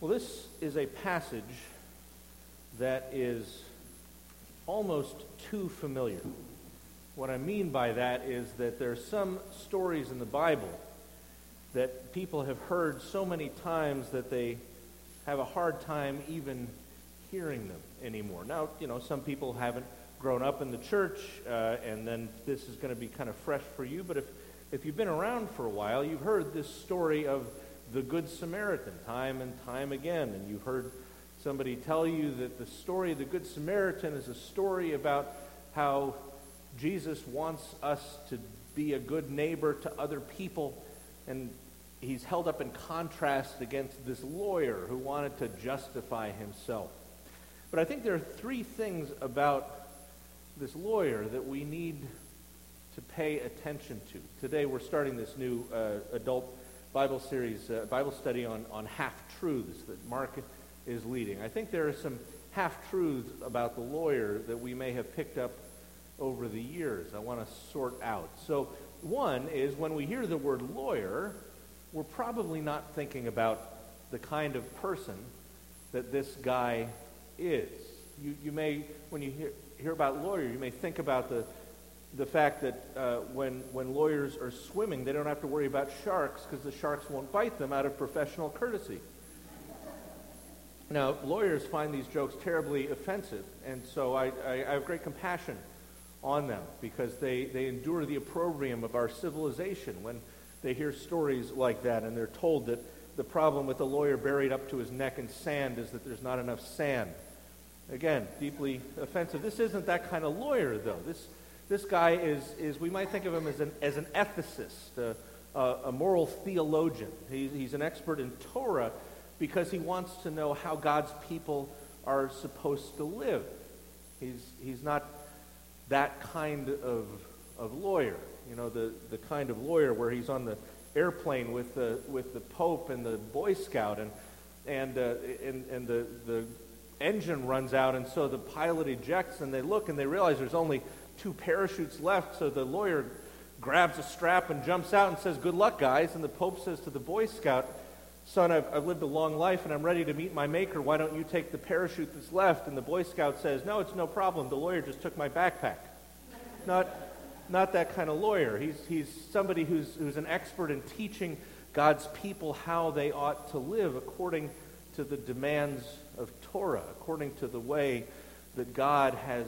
Well, this is a passage that is almost too familiar. What I mean by that is that there are some stories in the Bible that people have heard so many times that they have a hard time even hearing them anymore. Now, some people haven't grown up in the church, and then this is going to be kind of fresh for you. But if you've been around for a while, you've heard this story of the Good Samaritan time and time again. And you've heard somebody tell you that the story of the Good Samaritan is a story about how Jesus wants us to be a good neighbor to other people. And he's held up in contrast against this lawyer who wanted to justify himself. But I think there are three things about this lawyer that we need to pay attention to. Today we're starting this new adult Bible series, Bible study on half-truths that Mark is leading. I think there are some half-truths about the lawyer that we may have picked up over the years. I want to sort out. So one is, when we hear the word lawyer, we're probably not thinking about the kind of person that this guy is. You may, when you hear about lawyer, you may think about the fact that when lawyers are swimming, they don't have to worry about sharks because the sharks won't bite them out of professional courtesy. Now, lawyers find these jokes terribly offensive, and so I have great compassion on them because they endure the opprobrium of our civilization when they hear stories like that, and they're told that the problem with a lawyer buried up to his neck in sand is that there's not enough sand. Again, deeply offensive. This isn't that kind of lawyer, though. This guy is we might think of him as an ethicist, a moral theologian. He's an expert in Torah because he wants to know how God's people are supposed to live. He's not that kind of lawyer, the kind of lawyer where he's on the airplane with the Pope and the Boy Scout and the engine runs out, and so the pilot ejects, and they look and they realize there's only two parachutes left, so the lawyer grabs a strap and jumps out and says, "Good luck, guys." And the Pope says to the Boy Scout, "Son, I've lived a long life, and I'm ready to meet my maker. Why don't you take the parachute that's left?" And the Boy Scout says, "No, it's no problem. The lawyer just took my backpack." Not that kind of lawyer. He's somebody who's an expert in teaching God's people how they ought to live according to the demands of Torah, according to the way that God has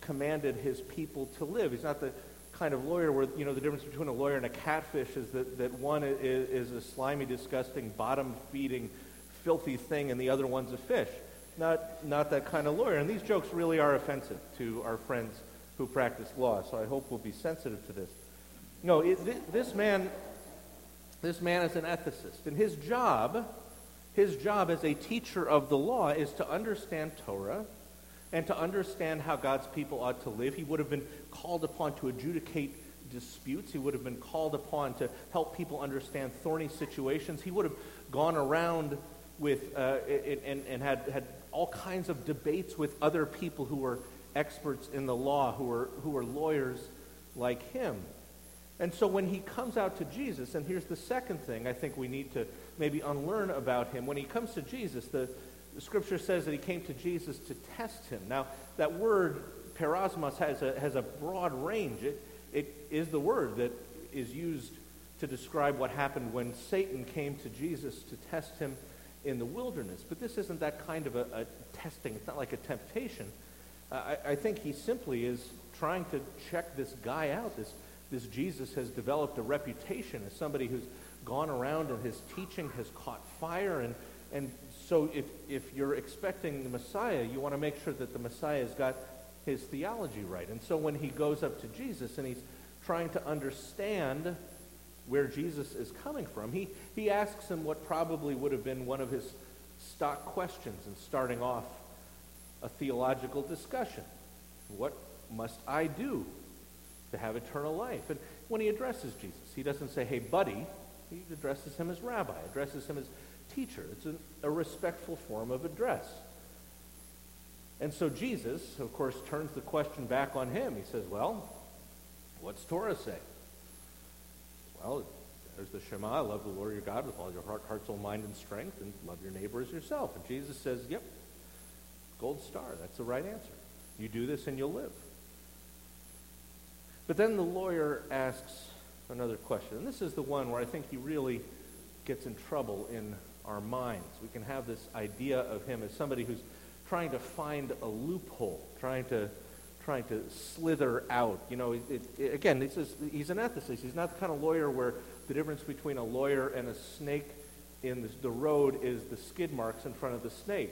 commanded his people to live. He's not the kind of lawyer where, the difference between a lawyer and a catfish is that one is a slimy, disgusting, bottom-feeding, filthy thing, and the other one's a fish. Not that kind of lawyer. And these jokes really are offensive to our friends who practice law, so I hope we'll be sensitive to this. No, this man is an ethicist, and his job as a teacher of the law is to understand Torah and to understand how God's people ought to live. He would have been called upon to adjudicate disputes. He would have been called upon to help people understand thorny situations. He would have gone around with and had all kinds of debates with other people who were experts in the law, who are lawyers like him. And so when he comes out to Jesus, and here's the second thing I think we need to maybe unlearn about him. When he comes to Jesus, the Scripture says that he came to Jesus to test him. Now, that word, perasmas, has a broad range. It is the word that is used to describe what happened when Satan came to Jesus to test him in the wilderness. But this isn't that kind of a testing. It's not like a temptation. I think he simply is trying to check this guy out. This Jesus has developed a reputation as somebody who's gone around and his teaching has caught fire, and so if you're expecting the Messiah, you want to make sure that the Messiah has got his theology right. And so when he goes up to Jesus and he's trying to understand where Jesus is coming from, he asks him what probably would have been one of his stock questions in starting off a theological discussion. What must I do to have eternal life? And when he addresses Jesus, he doesn't say, "Hey, buddy." He addresses him as rabbi, addresses him as teacher. It's a respectful form of address. And so Jesus, of course, turns the question back on him. He says, "Well, what's Torah say?" "Well, There's the Shema, love the Lord your God with all your heart, soul, mind, and strength, and love your neighbor as yourself. And Jesus says, yep, gold star, that's the right answer. You do this and you'll live. But then the lawyer asks another question. And this is the one where I think he really gets in trouble in our minds. We can have this idea of him as somebody who's trying to find a loophole, trying to slither out. You know, again, he's an ethicist. He's not the kind of lawyer where the difference between a lawyer and a snake in the road is the skid marks in front of the snake.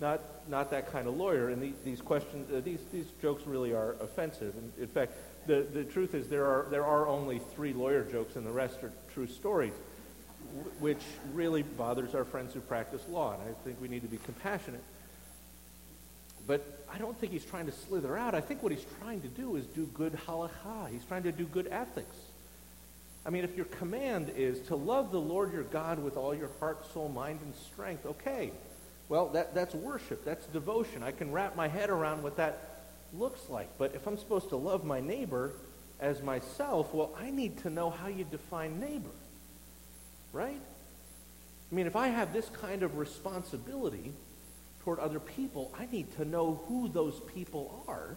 Not that kind of lawyer. And these questions, these jokes really are offensive. And in fact, the truth is there are only 3 lawyer jokes, and the rest are true stories, which really bothers our friends who practice law. And I think we need to be compassionate. But I don't think he's trying to slither out. I think what he's trying to do is do good halacha. He's trying to do good ethics. I mean, if your command is to love the Lord your God with all your heart, soul, mind, and strength, okay. Well, that's worship. That's devotion. I can wrap my head around what that looks like. But if I'm supposed to love my neighbor as myself, well, I need to know how you define neighbor. Right? I mean, if I have this kind of responsibility toward other people, I need to know who those people are,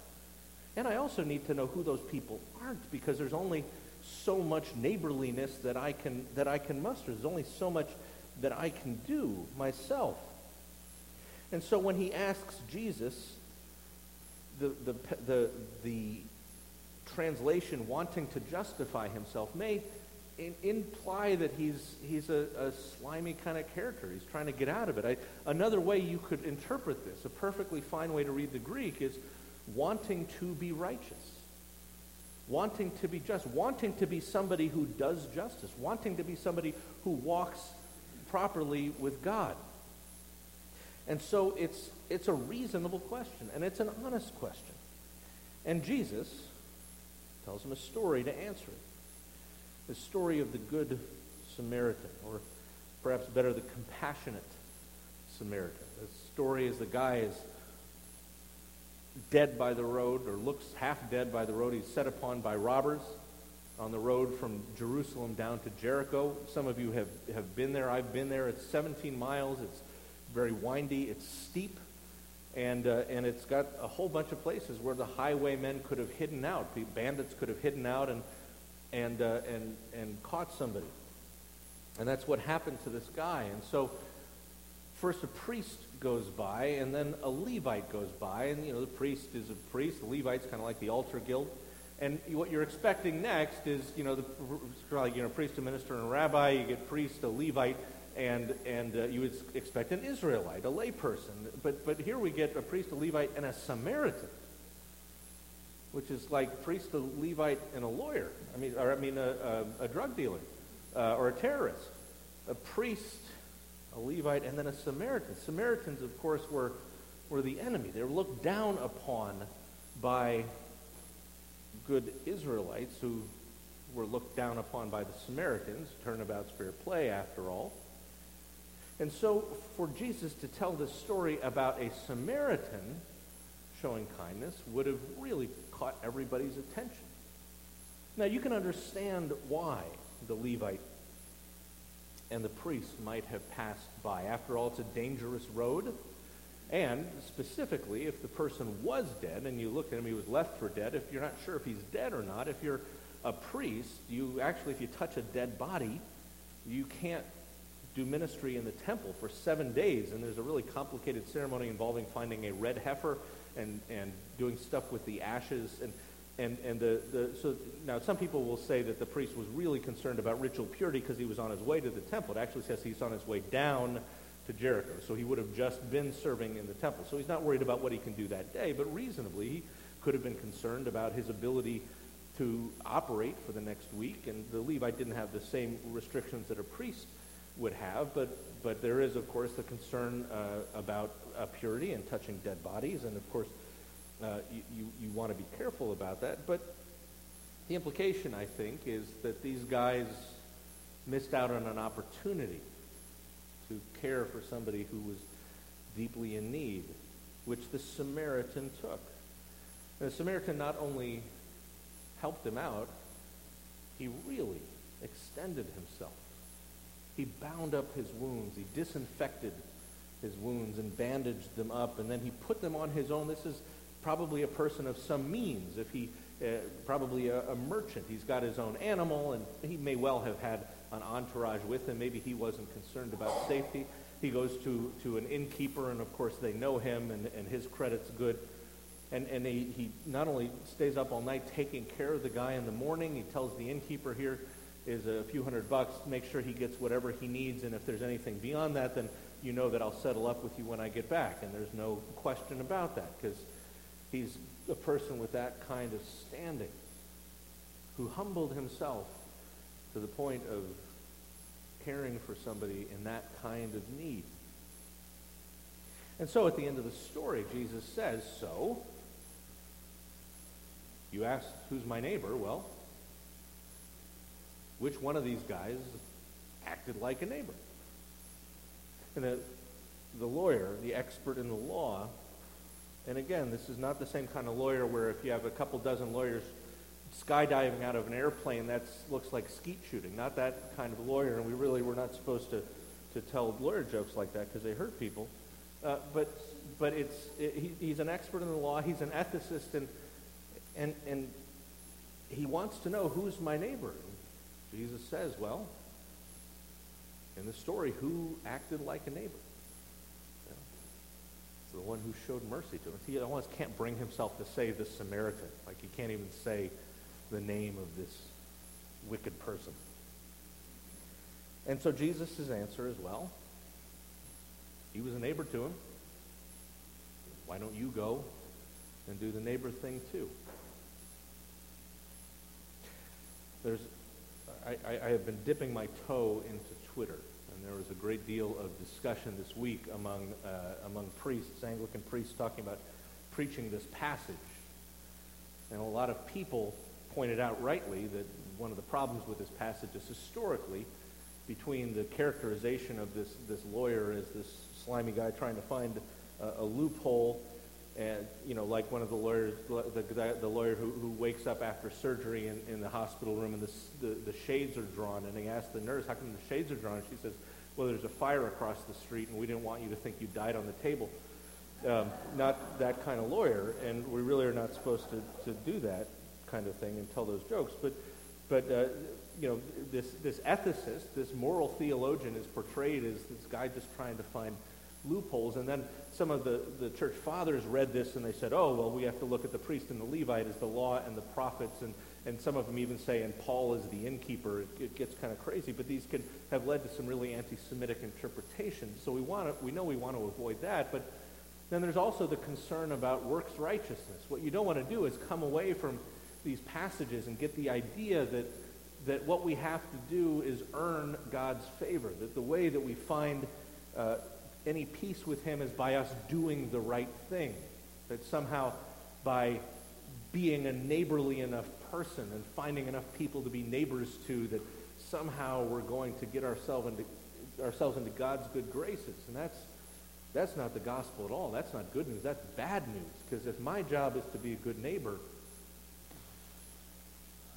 and I also need to know who those people aren't, because there's only so much neighborliness that I can muster. There's only so much that I can do myself. And so when he asks Jesus, the translation wanting to justify himself may imply that he's a slimy kind of character. He's trying to get out of it. Another way you could interpret this, a perfectly fine way to read the Greek, is wanting to be righteous, wanting to be just, wanting to be somebody who does justice, wanting to be somebody who walks properly with God. And so it's a reasonable question, and it's an honest question. And Jesus tells him a story to answer it. The story of the Good Samaritan, or perhaps better, the Compassionate Samaritan. The story is the guy is dead by the road, or looks half dead by the road. He's set upon by robbers on the road from Jerusalem down to Jericho. Some of you have been there. I've been there. It's 17 miles. It's very windy. It's steep. And it's got a whole bunch of places where the highwaymen could have hidden out. The bandits could have hidden out and caught somebody. And that's what happened to this guy. And so first a priest goes by, and then a Levite goes by. And, you know, the priest is a priest. The Levite's kind of like the altar guild. And what you're expecting next is, you know, priest, a minister, and a rabbi. You get priest, a Levite, and you would expect an Israelite, a layperson. But here we get a priest, a Levite, and a Samaritan, which is like priest, a Levite, and a lawyer. I mean, a drug dealer or a terrorist. A priest, a Levite, and then a Samaritan. Samaritans, of course, were the enemy. They were looked down upon by good Israelites, who were looked down upon by the Samaritans. Turnabout's fair play, after all. And so for Jesus to tell this story about a Samaritan showing kindness would have really caught everybody's attention. Now, you can understand why the Levite and the priest might have passed by. After all, it's a dangerous road. And specifically, if the person was dead and you looked at him, he was left for dead. If you're not sure if he's dead or not, if you're a priest, if you touch a dead body, you can't do ministry in the temple for 7 days. And there's a really complicated ceremony involving finding a red heifer and doing stuff with the ashes. So now some people will say that the priest was really concerned about ritual purity because he was on his way to the temple. It actually says he's on his way down to Jericho. So he would have just been serving in the temple. So he's not worried about what he can do that day, but reasonably he could have been concerned about his ability to operate for the next week. And the Levite didn't have the same restrictions that a priest would have, but there is, of course, the concern about purity and touching dead bodies, and of course you want to be careful about that. But the implication, I think, is that these guys missed out on an opportunity to care for somebody who was deeply in need, which the Samaritan took. And the Samaritan not only helped him out, he really extended himself. He bound up his wounds. He disinfected his wounds and bandaged them up, and then he put them on his own. This is probably a person of some means, if he probably a merchant. He's got his own animal, and he may well have had an entourage with him. Maybe he wasn't concerned about safety. He goes to an innkeeper, and of course they know him, and his credit's good. And he not only stays up all night taking care of the guy in the morning, he tells the innkeeper, here is a few $100, make sure he gets whatever he needs, and if there's anything beyond that, then you know that I'll settle up with you when I get back. And there's no question about that, because he's a person with that kind of standing, who humbled himself to the point of caring for somebody in that kind of need. And so at the end of the story, Jesus says, so, you asked, who's my neighbor? Well, which one of these guys acted like a neighbor? And the lawyer, the expert in the law, and again, this is not the same kind of lawyer where if you have a couple dozen lawyers skydiving out of an airplane, that looks like skeet shooting. Not that kind of lawyer, and we really were not supposed to tell lawyer jokes like that because they hurt people. But he's an expert in the law. He's an ethicist, and he wants to know, who's my neighbor? And Jesus says, well, in the story, who acted like a neighbor? Yeah. It's the one who showed mercy to him. He almost can't bring himself to say the Samaritan. Like, he can't even say the name of this wicked person. And so Jesus' answer is, well, he was a neighbor to him. Why don't you go and do the neighbor thing too? I have been dipping my toe into Twitter, and there was a great deal of discussion this week among priests, Anglican priests, talking about preaching this passage. And a lot of people pointed out rightly that one of the problems with this passage is historically between the characterization of this lawyer as this slimy guy trying to find a loophole, and like one of the lawyers, the lawyer who wakes up after surgery in the hospital room, and the shades are drawn, and he asks the nurse, how come the shades are drawn? And she says, well, there's a fire across the street, and we didn't want you to think you died on the table. Not that kind of lawyer, and we really are not supposed to do that kind of thing and tell those jokes, but this ethicist, this moral theologian, is portrayed as this guy just trying to find loopholes. And then some of the church fathers read this and they said, oh, well, we have to look at the priest and the Levite as the law and the prophets, and some of them even say, and Paul is the innkeeper. It gets kind of crazy, but these can have led to some really anti-Semitic interpretations. So we know we want to avoid that, but then there's also the concern about works righteousness. What you don't want to do is come away from these passages and get the idea that what we have to do is earn God's favor, that the way that we find any peace with him is by us doing the right thing, that somehow by being a neighborly enough person and finding enough people to be neighbors to, that somehow we're going to get ourselves into God's good graces. And that's not the gospel at all. That's not good news. That's bad news, because if my job is to be a good neighbor,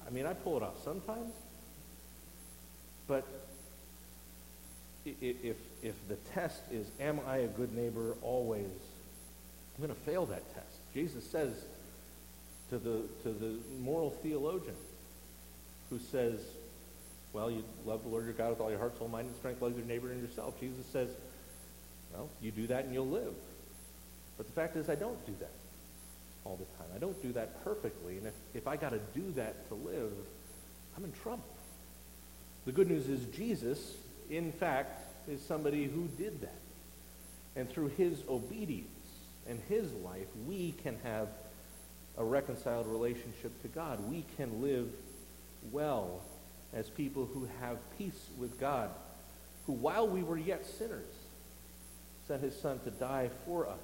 I mean, I pull it off sometimes, but if the test is, am I a good neighbor always, I'm going to fail that test. Jesus says to the moral theologian who says, well, you love the Lord your God with all your heart, soul, mind, and strength, love your neighbor and yourself. Jesus says, well, you do that and you'll live. But the fact is, I don't do that all the time. I don't do that perfectly, and if I got to do that to live, I'm in trouble. The good news is Jesus, in fact, is somebody who did that. And through his obedience and his life, we can have a reconciled relationship to God. We can live well as people who have peace with God, who, while we were yet sinners, sent his son to die for us,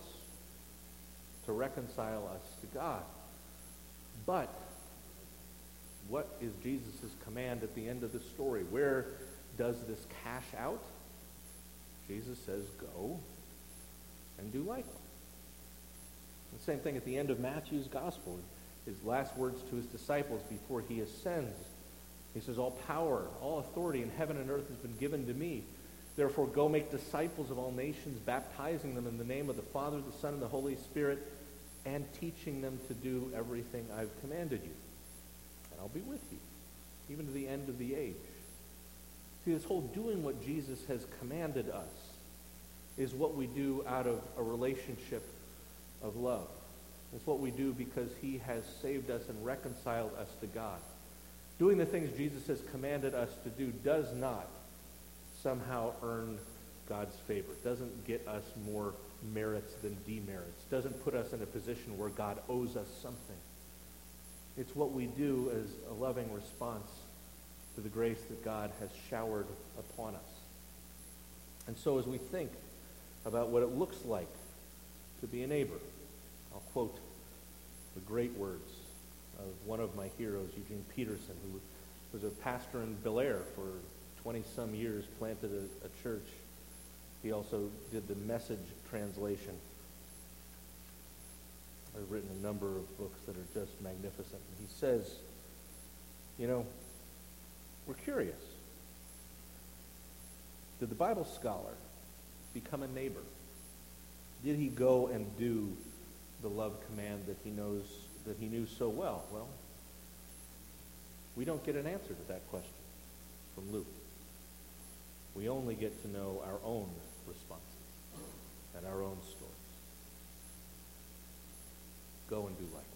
to reconcile us to God. But what is Jesus' command at the end of the story? Where does this cash out? Jesus says, go and do likewise. The same thing at the end of Matthew's gospel. His last words to his disciples before he ascends He says, all power, all authority in heaven and earth has been given to me. Therefore, go make disciples of all nations, baptizing them in the name of the Father, the Son, and the Holy Spirit, and teaching them to do everything I've commanded you. And I'll be with you, even to the end of the age. See, this whole doing what Jesus has commanded us is what we do out of a relationship of love. It's what we do because he has saved us and reconciled us to God. Doing the things Jesus has commanded us to do does not somehow earn God's favor. It doesn't get us more merits than demerits. It doesn't put us in a position where God owes us something. It's what we do as a loving response to the grace that God has showered upon us. And so as we think about what it looks like to be a neighbor, I'll quote the great words of one of my heroes, Eugene Peterson, who was a pastor in Bel Air for 20-some years, planted a church. He also did the Message translation. I've written a number of books that are just magnificent. He says, you know, we're curious. Did the Bible scholar become a neighbor? Did he go and do the love command that he knew so well? Well, we don't get an answer to that question from Luke. We only get to know our own responses and our own stories. Go and do likewise.